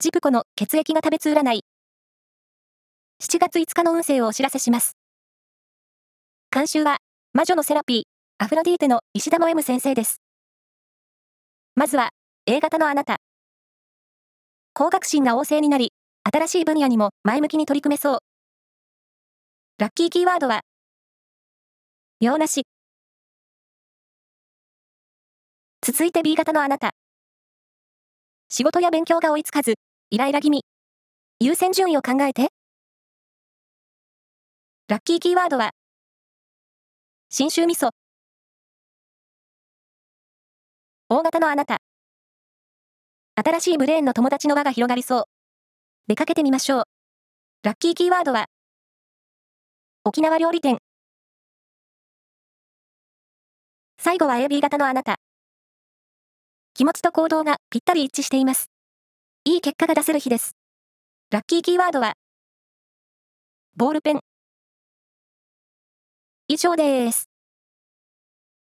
ジプコの血液が食べつ占い。7月5日の運勢をお知らせします。監修は、魔女のセラピー、アフロディーテの石田も M 先生です。まずは、A 型のあなた。好学心が旺盛になり、新しい分野にも前向きに取り組めそう。ラッキーキーワードは、用なし。続いて B 型のあなた。仕事や勉強が追いつかず、イライラ気味。優先順位を考えて。ラッキーキーワードは、信州味噌。大型のあなた。新しいブレーンの友達の輪が広がりそう。出かけてみましょう。ラッキーキーワードは、沖縄料理店。最後は AB 型のあなた。気持ちと行動がぴったり一致しています。いい結果が出せる日です。ラッキーキーワードは、ボールペン。以上です。